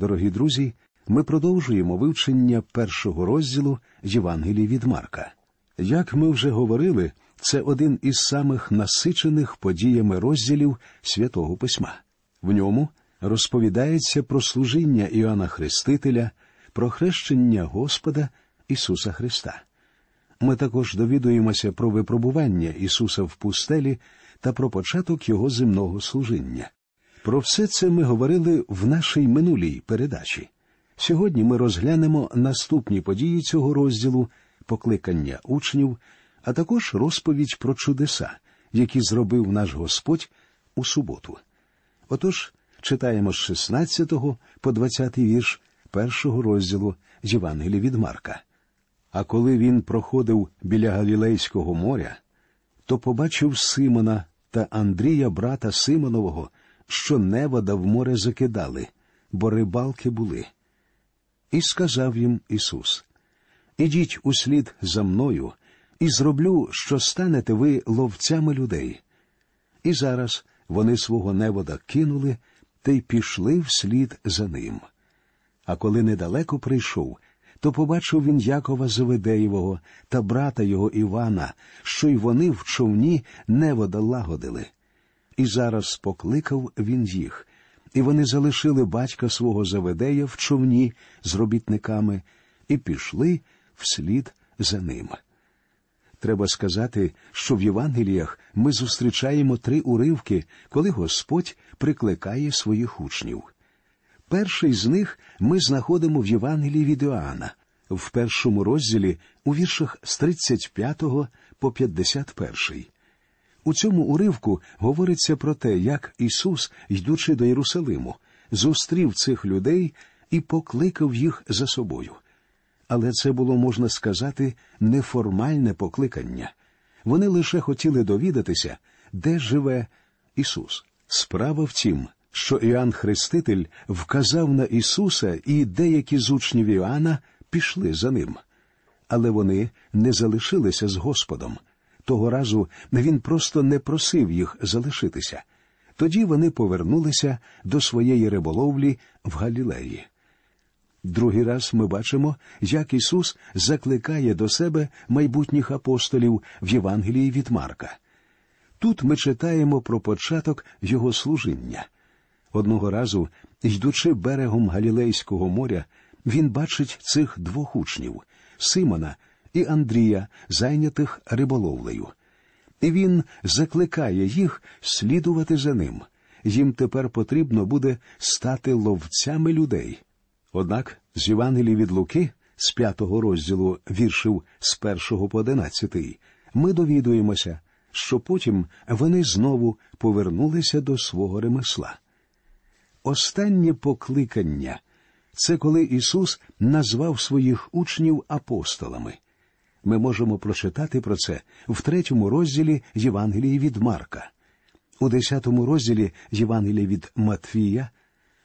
Дорогі друзі, ми продовжуємо вивчення першого розділу Євангелії від Марка. Як ми вже говорили, це один із самих насичених подіями розділів Святого Письма. В ньому розповідається про служіння Іоанна Хрестителя, про хрещення Господа Ісуса Христа. Ми також довідуємося про випробування Ісуса в пустелі та про початок Його земного служіння. Про все це ми говорили в нашій минулій передачі. Сьогодні ми розглянемо наступні події цього розділу, покликання учнів, а також розповідь про чудеса, які зробив наш Господь у суботу. Отож, читаємо з 16 по 20 вірш першого розділу Євангелія від Марка. «А коли він проходив біля Галілейського моря, то побачив Симона та Андрія, брата Симонового, що невода в море закидали, бо рибалки були. І сказав їм Ісус: «Ідіть услід за мною, і зроблю, що станете ви ловцями людей». І зараз вони свого невода кинули, та й пішли вслід за ним. А коли недалеко прийшов, то побачив він Якова Заведеєвого та брата його Івана, що й вони в човні невода лагодили. І зараз покликав він їх, і вони залишили батька свого Заведея в човні з робітниками і пішли вслід за ним». Треба сказати, що в Євангеліях ми зустрічаємо три уривки, коли Господь прикликає своїх учнів. Перший з них ми знаходимо в Євангелії від Іоанна, в першому розділі у віршах з 35 по 51. У цьому уривку говориться про те, як Ісус, йдучи до Єрусалиму, зустрів цих людей і покликав їх за собою. Але це було, можна сказати, неформальне покликання. Вони лише хотіли довідатися, де живе Ісус. Справа в тім, що Іоанн Хреститель вказав на Ісуса, і деякі з учнів Іоанна пішли за ним. Але вони не залишилися з Господом. Того разу він просто не просив їх залишитися. Тоді вони повернулися до своєї риболовлі в Галілеї. Другий раз ми бачимо, як Ісус закликає до себе майбутніх апостолів в Євангелії від Марка. Тут ми читаємо про початок Його служіння. Одного разу, йдучи берегом Галілейського моря, він бачить цих двох учнів – Симона і Андрія, зайнятих риболовлею. І він закликає їх слідувати за ним. Їм тепер потрібно буде стати ловцями людей. Однак з Євангелії від Луки, з 5 розділу віршів з 1 по 11, ми довідуємося, що потім вони знову повернулися до свого ремесла. Останнє покликання – це коли Ісус назвав своїх учнів апостолами. Ми можемо прочитати про це в 3 розділі Євангелії від Марка, у 10 розділі Євангелія від Матвія,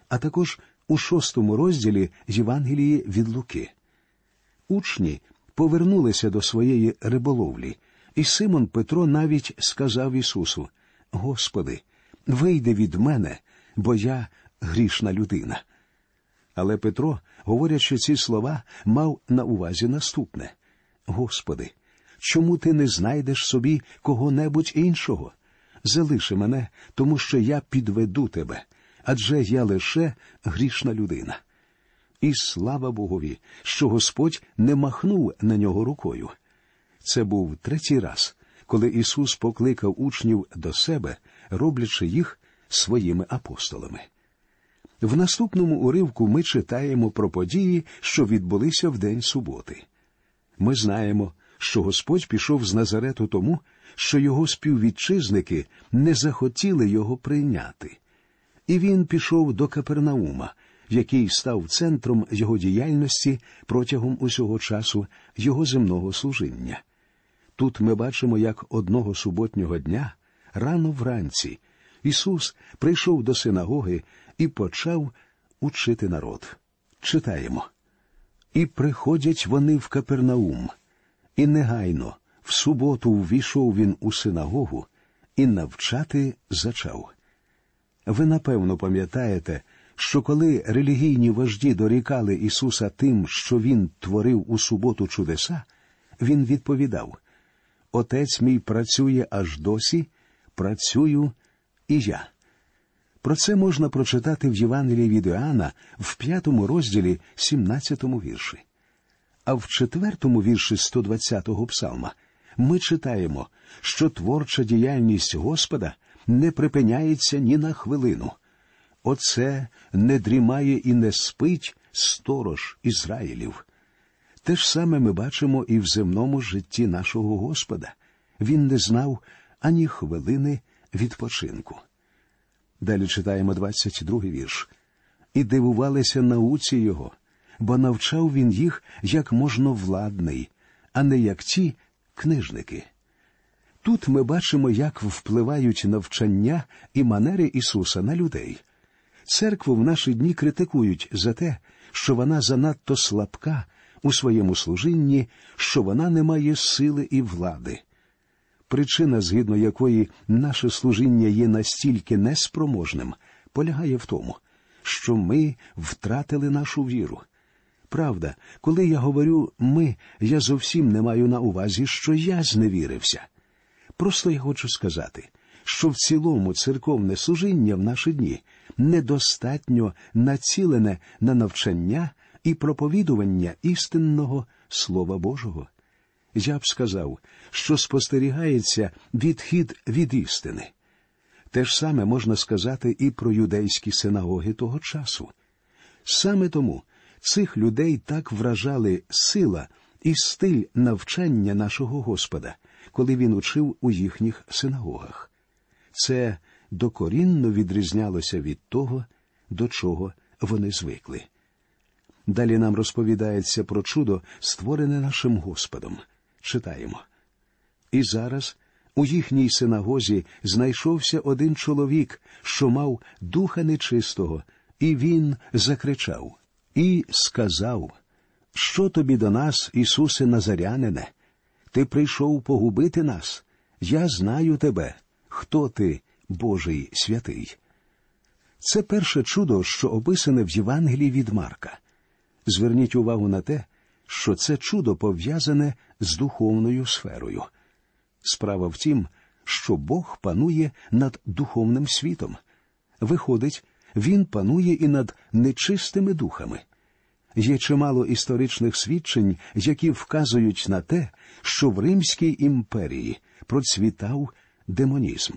а також у 6 розділі Євангелії від Луки. Учні повернулися до своєї риболовлі, і Симон Петро навіть сказав Ісусу: «Господи, вийди від мене, бо я грішна людина». Але Петро, говорячи ці слова, мав на увазі наступне: «Господи, чому ти не знайдеш собі кого-небудь іншого? Залиши мене, тому що я підведу тебе, адже я лише грішна людина». І слава Богові, що Господь не махнув на нього рукою. Це був 3 раз, коли Ісус покликав учнів до себе, роблячи їх своїми апостолами. В наступному уривку ми читаємо про події, що відбулися в день суботи. Ми знаємо, що Господь пішов з Назарету тому, що його співвітчизники не захотіли його прийняти. І він пішов до Капернаума, який став центром його діяльності протягом усього часу його земного служіння. Тут ми бачимо, як одного суботнього дня, рано вранці, Ісус прийшов до синагоги і почав учити народ. Читаємо: «І приходять вони в Капернаум, і негайно в суботу ввійшов він у синагогу і навчати зачав». Ви, напевно, пам'ятаєте, що коли релігійні вожді дорікали Ісуса тим, що Він творив у суботу чудеса, Він відповідав: «Отець мій працює аж досі, працюю і я». Про це можна прочитати в Євангелії від Іоанна в 5 розділі 17 вірші. А в 4 вірші 120-го псалма ми читаємо, що творча діяльність Господа не припиняється ні на хвилину. Оце не дрімає і не спить сторож Ізраїлів. Те ж саме ми бачимо і в земному житті нашого Господа. Він не знав ані хвилини відпочинку. Далі читаємо 22-й вірш. «І дивувалися науці його, бо навчав він їх як можновладний, а не як ті книжники». Тут ми бачимо, як впливають навчання і манери Ісуса на людей. Церкву в наші дні критикують за те, що вона занадто слабка у своєму служінні, що вона не має сили і влади. Причина, згідно якої наше служіння є настільки неспроможним, полягає в тому, що ми втратили нашу віру. Правда, коли я говорю «ми», я зовсім не маю на увазі, що я зневірився. Просто я хочу сказати, що в цілому церковне служіння в наші дні недостатньо націлене на навчання і проповідування істинного Слова Божого. Я б сказав, що спостерігається відхід від істини. Те ж саме можна сказати і про юдейські синагоги того часу. Саме тому цих людей так вражали сила і стиль навчання нашого Господа, коли Він учив у їхніх синагогах. Це докорінно відрізнялося від того, до чого вони звикли. Далі нам розповідається про чудо, створене нашим Господом. Читаємо. «І зараз у їхній синагозі знайшовся один чоловік, що мав духа нечистого, і він закричав і сказав: «Що тобі до нас, Ісусе Назарянине? Ти прийшов погубити нас? Я знаю тебе. Хто ти, Божий святий?» Це перше чудо, що описане в Євангелії від Марка. Зверніть увагу на те, що це чудо пов'язане з духовною сферою. Справа в тім, що Бог панує над духовним світом. Виходить, Він панує і над нечистими духами. Є чимало історичних свідчень, які вказують на те, що в Римській імперії процвітав демонізм.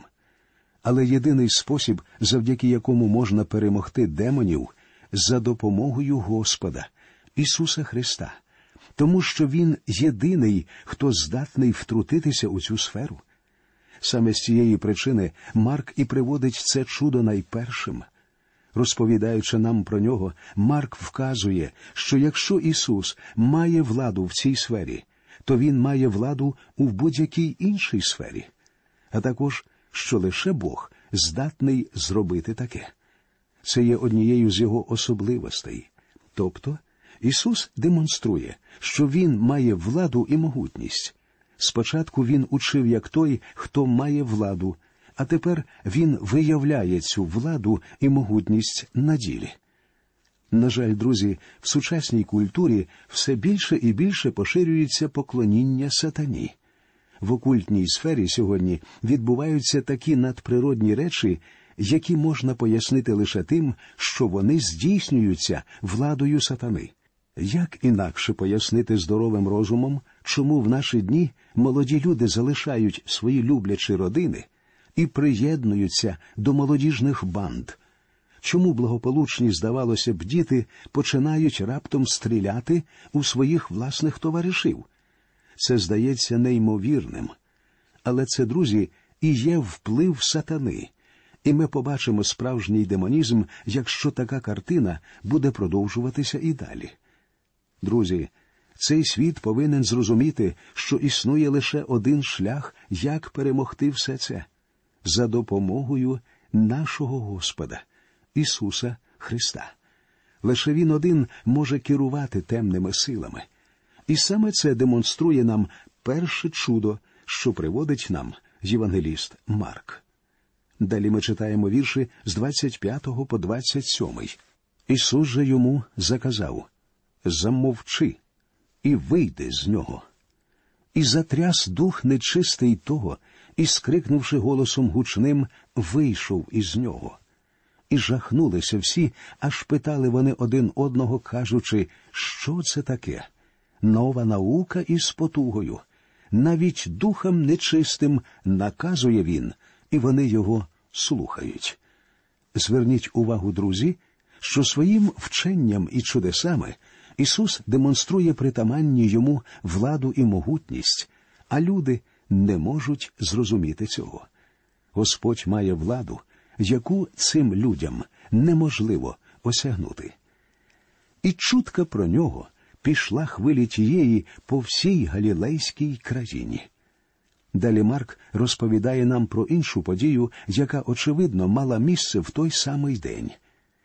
Але єдиний спосіб, завдяки якому можна перемогти демонів, за допомогою Господа, Ісуса Христа, тому що Він єдиний, хто здатний втрутитися у цю сферу. Саме з цієї причини Марк і приводить це чудо найпершим. Розповідаючи нам про нього, Марк вказує, що якщо Ісус має владу в цій сфері, то Він має владу у будь-якій іншій сфері, а також, що лише Бог здатний зробити таке. Це є однією з Його особливостей. Тобто, Ісус демонструє, що Він має владу і могутність. Спочатку Він учив як той, хто має владу, а тепер Він виявляє цю владу і могутність на ділі. На жаль, друзі, в сучасній культурі все більше і більше поширюється поклоніння сатані. В окультній сфері сьогодні відбуваються такі надприродні речі, які можна пояснити лише тим, що вони здійснюються владою сатани. Як інакше пояснити здоровим розумом, чому в наші дні молоді люди залишають свої люблячі родини і приєднуються до молодіжних банд? Чому благополучні, здавалося б, діти починають раптом стріляти у своїх власних товаришів? Це здається неймовірним. Але це, друзі, і є вплив сатани. І ми побачимо справжній демонізм, якщо така картина буде продовжуватися і далі. Друзі, цей світ повинен зрозуміти, що існує лише один шлях, як перемогти все це – за допомогою нашого Господа, Ісуса Христа. Лише Він один може керувати темними силами. І саме це демонструє нам перше чудо, що приводить нам євангеліст Марк. Далі ми читаємо вірші з 25 по 27. Ісус же йому заказав: «Замовчи і вийди з нього». І затряс дух нечистий того, і, скрикнувши голосом гучним, вийшов із нього. І жахнулися всі, аж питали вони один одного, кажучи: «Що це таке? Нова наука із потугою. Навіть духам нечистим наказує він, і вони його слухають». Зверніть увагу, друзі, що своїм вченням і чудесами Ісус демонструє притаманні йому владу і могутність, а люди не можуть зрозуміти цього. Господь має владу, яку цим людям неможливо осягнути. І чутка про нього пішла хвилі тієї по всій Галілейській країні. Далі Марк розповідає нам про іншу подію, яка, очевидно, мала місце в той самий день.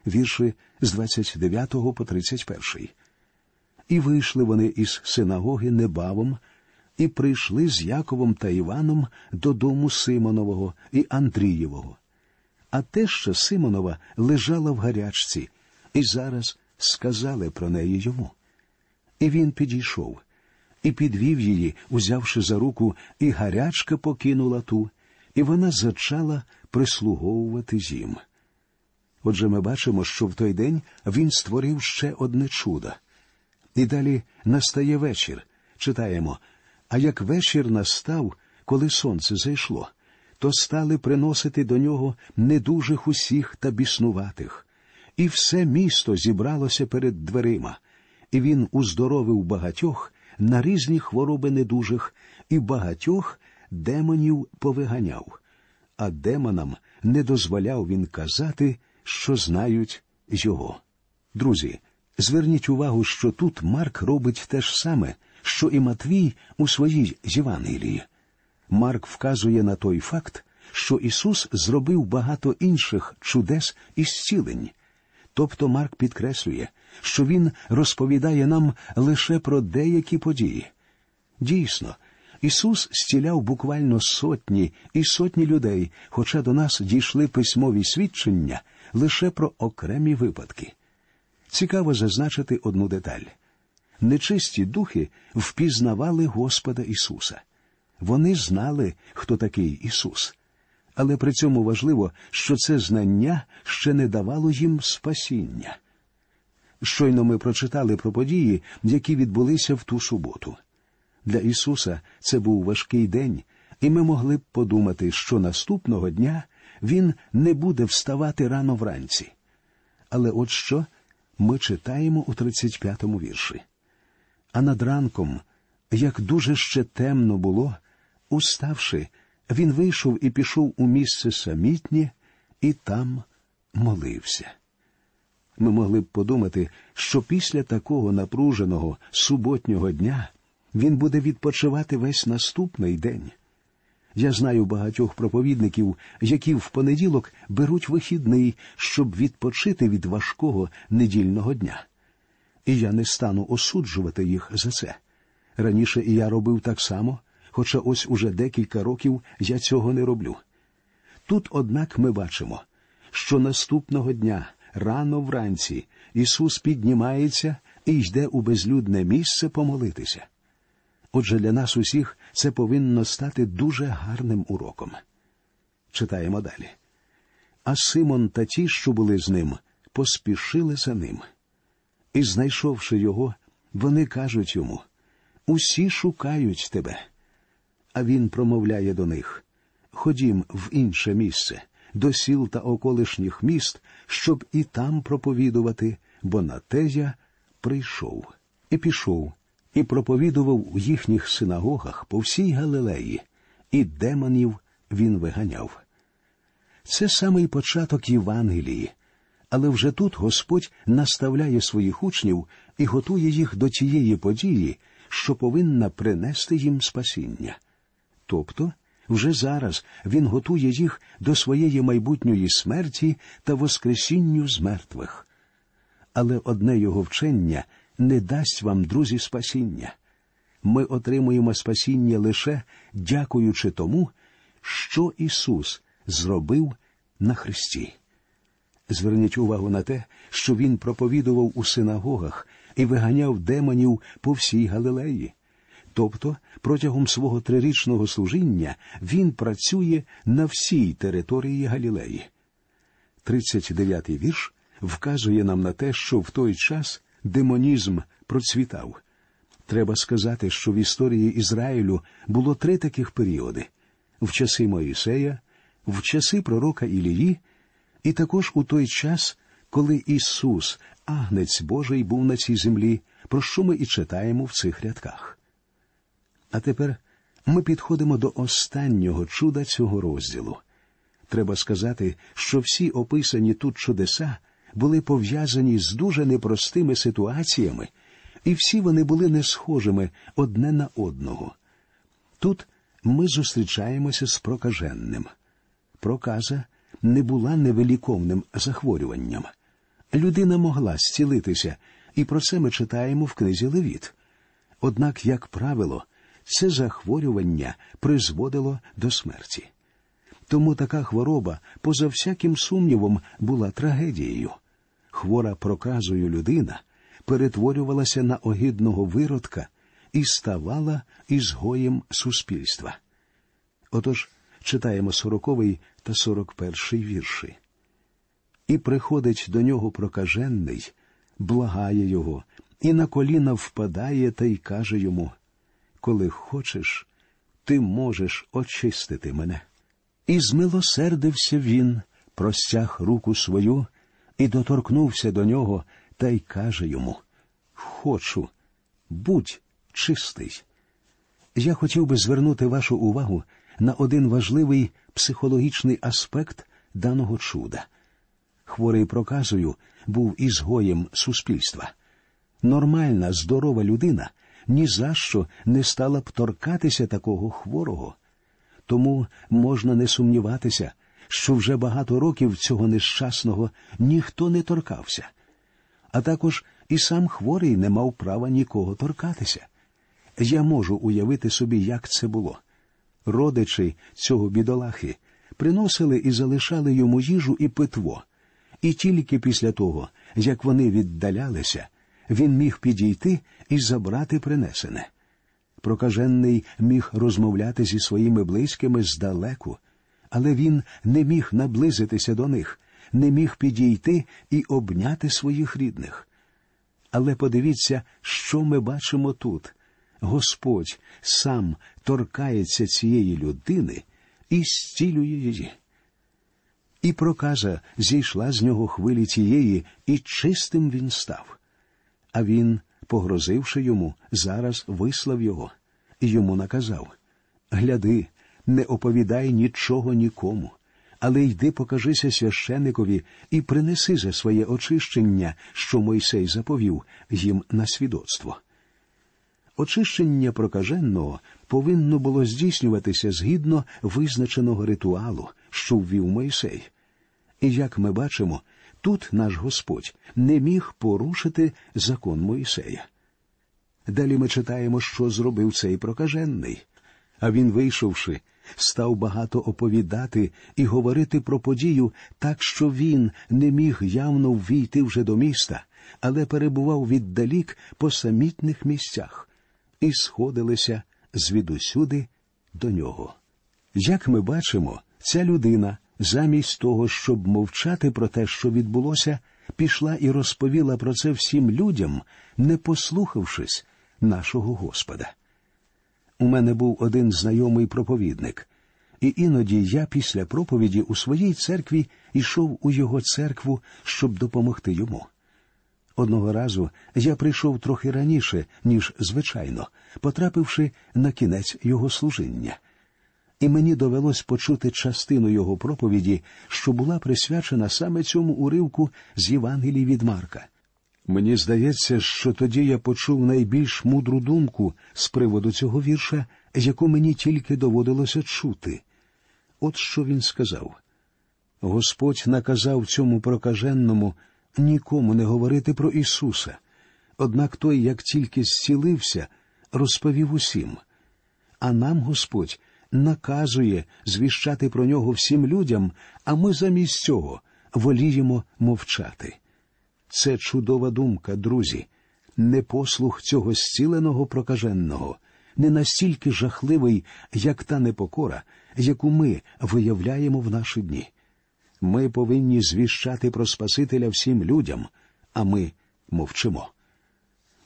Вірші з 29 по 31. «І вийшли вони із синагоги небавом, і прийшли з Яковом та Іваном до дому Симонового і Андрієвого. А теща Симонова лежала в гарячці, і зараз сказали про неї йому. І він підійшов, і підвів її, узявши за руку, і гарячка покинула ту, і вона зачала прислуговувати їм». Отже, ми бачимо, що в той день він створив ще одне чудо. І далі настає вечір. Читаємо: «А як вечір настав, коли сонце зайшло, то стали приносити до нього недужих усіх та біснуватих. І все місто зібралося перед дверима, і він уздоровив багатьох на різні хвороби недужих, і багатьох демонів повиганяв. А демонам не дозволяв він казати, що знають його». Друзі, зверніть увагу, що тут Марк робить те ж саме, що і Матвій у своїй Євангелії. Марк вказує на той факт, що Ісус зробив багато інших чудес і зцілень. Тобто Марк підкреслює, що він розповідає нам лише про деякі події. Дійсно, Ісус зціляв буквально сотні і сотні людей, хоча до нас дійшли письмові свідчення лише про окремі випадки. Цікаво зазначити одну деталь. Нечисті духи впізнавали Господа Ісуса. Вони знали, хто такий Ісус. Але при цьому важливо, що це знання ще не давало їм спасіння. Щойно ми прочитали про події, які відбулися в ту суботу. Для Ісуса це був важкий день, і ми могли б подумати, що наступного дня Він не буде вставати рано вранці. Але от що ми читаємо у 35-му вірші. «А над ранком, як дуже ще темно було, уставши, він вийшов і пішов у місце самітнє, і там молився». Ми могли б подумати, що після такого напруженого суботнього дня він буде відпочивати весь наступний день. Я знаю багатьох проповідників, які в понеділок беруть вихідний, щоб відпочити від важкого недільного дня. І я не стану осуджувати їх за це. Раніше і я робив так само, хоча ось уже декілька років я цього не роблю. Тут, однак, ми бачимо, що наступного дня, рано вранці, Ісус піднімається і йде у безлюдне місце помолитися. Отже, для нас усіх це повинно стати дуже гарним уроком. Читаємо далі. «А Симон та ті, що були з ним, поспішили за ним. І, знайшовши його, вони кажуть йому: «Усі шукають тебе». А він промовляє до них: «Ходім в інше місце, до сіл та околишніх міст, щоб і там проповідувати, бо на те я прийшов». І пішов, і проповідував у їхніх синагогах по всій Галилеї, і демонів він виганяв. Це самий початок Євангелії, але вже тут Господь наставляє своїх учнів і готує їх до тієї події, що повинна принести їм спасіння. Тобто, вже зараз Він готує їх до своєї майбутньої смерті та воскресінню з мертвих. Але одне його вчення – не дасть вам, друзі, спасіння. Ми отримуємо спасіння лише дякуючи тому, що Ісус зробив на хресті. Зверніть увагу на те, що він проповідував у синагогах і виганяв демонів по всій Галилеї. Тобто, протягом свого трирічного служіння він працює на всій території Галілеї. 39-й вірш вказує нам на те, що в той час демонізм процвітав. Треба сказати, що в історії Ізраїлю було три таких періоди – в часи Мойсея, в часи пророка Ілії і також у той час, коли Ісус, Агнець Божий, був на цій землі, про що ми і читаємо в цих рядках. А тепер ми підходимо до останнього чуда цього розділу. Треба сказати, що всі описані тут чудеса були пов'язані з дуже непростими ситуаціями, і всі вони були не схожими одне на одного. Тут ми зустрічаємося з прокаженним. Проказа не була невиліковним захворюванням. Людина могла зцілитися, і про це ми читаємо в книзі Левіт. Однак, як правило, це захворювання призводило до смерті. Тому така хвороба, поза всяким сумнівом, була трагедією. Хвора проказою людина перетворювалася на огидного виродка і ставала ізгоєм суспільства. Отож, читаємо 40-й та 41-й вірші. «І приходить до нього прокажений, благає його, і на коліна впадає та й каже йому: коли хочеш, ти можеш очистити мене. І змилосердився він, простяг руку свою, і доторкнувся до нього, та й каже йому: хочу, будь чистий». Я хотів би звернути вашу увагу на один важливий психологічний аспект даного чуда. Хворий проказою був ізгоєм суспільства. Нормальна, здорова людина ні за що не стала б торкатися такого хворого. Тому можна не сумніватися, що вже багато років цього нещасного ніхто не торкався. А також і сам хворий не мав права нікого торкатися. Я можу уявити собі, як це було. Родичі цього бідолахи приносили і залишали йому їжу і питво. І тільки після того, як вони віддалялися, він міг підійти і забрати принесене. Прокажений міг розмовляти зі своїми близькими здалеку, але він не міг наблизитися до них, не міг підійти і обняти своїх рідних. Але подивіться, що ми бачимо тут. Господь сам торкається цієї людини і зцілює її. І проказа зійшла з нього хвилі тієї, і чистим він став. А він, погрозивши йому, зараз вислав його, і йому наказав: «Гляди, не оповідай нічого нікому, але йди покажися священикові і принеси за своє очищення, що Мойсей заповів їм на свідоцтво». Очищення прокаженого повинно було здійснюватися згідно визначеного ритуалу, що ввів Мойсей. І, як ми бачимо, тут наш Господь не міг порушити закон Мойсея. Далі ми читаємо, що зробив цей прокажений. А він, вийшовши, став багато оповідати і говорити про подію, так що він не міг явно ввійти вже до міста, але перебував віддалік по самітних місцях. І сходилися звідусюди до нього. Як ми бачимо, ця людина, замість того, щоб мовчати про те, що відбулося, пішла і розповіла про це всім людям, не послухавшись нашого Господа. У мене був один знайомий проповідник, і іноді я після проповіді у своїй церкві йшов у його церкву, щоб допомогти йому. Одного разу я прийшов трохи раніше, ніж звичайно, потрапивши на кінець його служіння. І мені довелось почути частину його проповіді, що була присвячена саме цьому уривку з Євангелії від Марка. Мені здається, що тоді я почув найбільш мудру думку з приводу цього вірша, яку мені тільки доводилося чути. От що він сказав: «Господь наказав цьому прокаженному нікому не говорити про Ісуса. Однак той, як тільки зцілився, розповів усім. А нам Господь наказує звіщати про нього всім людям, а ми замість цього воліємо мовчати. Це чудова думка, друзі. Непослух цього зціленого прокаженого не настільки жахливий, як та непокора, яку ми виявляємо в наші дні. Ми повинні звіщати про Спасителя всім людям, а ми мовчимо.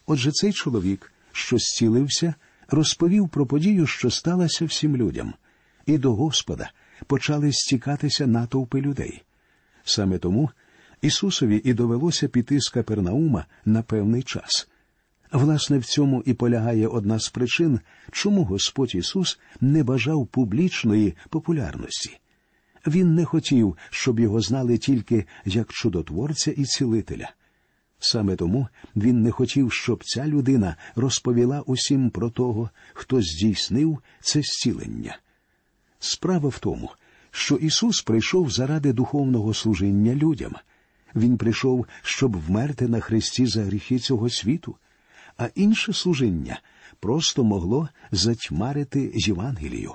Отже, цей чоловік, що зцілився, розповів про подію, що сталася всім людям, і до Господа почали стікатися натовпи людей. Саме тому Ісусові і довелося піти з Капернаума на певний час. Власне, в цьому і полягає одна з причин, чому Господь Ісус не бажав публічної популярності. Він не хотів, щоб його знали тільки як чудотворця і цілителя. Саме тому він не хотів, щоб ця людина розповіла усім про того, хто здійснив це зцілення. Справа в тому, що Ісус прийшов заради духовного служіння людям. Він прийшов, щоб вмерти на хресті за гріхи цього світу, а інше служіння просто могло затьмарити Євангелію.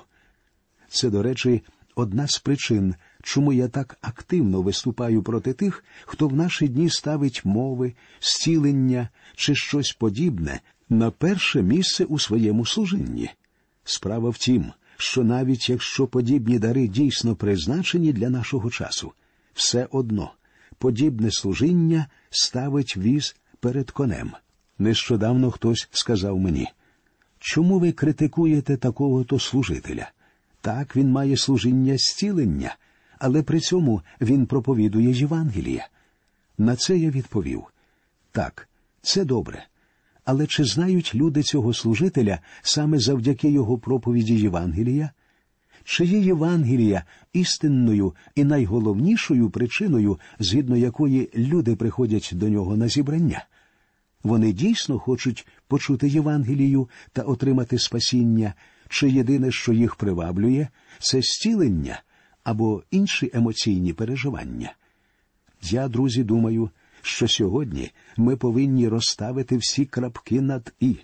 Це, до речі, одна з причин, чому я так активно виступаю проти тих, хто в наші дні ставить мови, зцілення чи щось подібне на перше місце у своєму служінні. Справа в тім, що навіть якщо подібні дари дійсно призначені для нашого часу, все одно подібне служіння ставить віз перед конем. Нещодавно хтось сказав мені: «Чому ви критикуєте такого-то служителя? Так, він має служіння зцілення, але при цьому він проповідує Євангеліє». На це я відповів: «Так, це добре. Але чи знають люди цього служителя саме завдяки його проповіді Євангелія? Чи є Євангелія істинною і найголовнішою причиною, згідно якої люди приходять до нього на зібрання? Вони дійсно хочуть почути Євангелію та отримати спасіння, чи єдине, що їх приваблює, це зцілення або інші емоційні переживання?» Я, друзі, думаю, що сьогодні ми повинні розставити всі крапки над «і».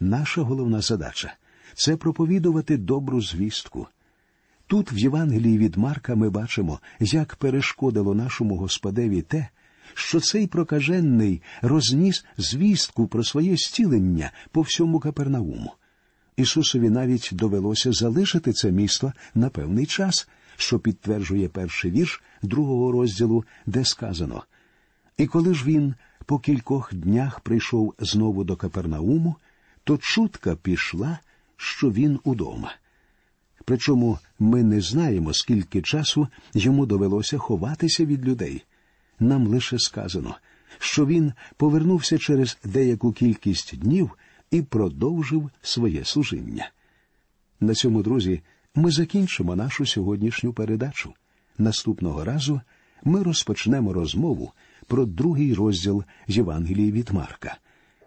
Наша головна задача – це проповідувати добру звістку. Тут, в Євангелії від Марка, ми бачимо, як перешкодило нашому Господеві те, що цей прокажений розніс звістку про своє зцілення по всьому Капернауму. Ісусові навіть довелося залишити це місто на певний час, що підтверджує перший вірш 2 розділу, де сказано: «І коли ж він по кількох днях прийшов знову до Капернауму, то чутка пішла, що він удома». Причому ми не знаємо, скільки часу йому довелося ховатися від людей. Нам лише сказано, що він повернувся через деяку кількість днів і продовжив своє служіння. На цьому, друзі, ми закінчимо нашу сьогоднішню передачу. Наступного разу ми розпочнемо розмову про 2 розділ Євангелії від Марка.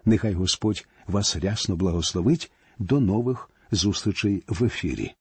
Нехай Господь вас рясно благословить. До нових зустрічей в ефірі.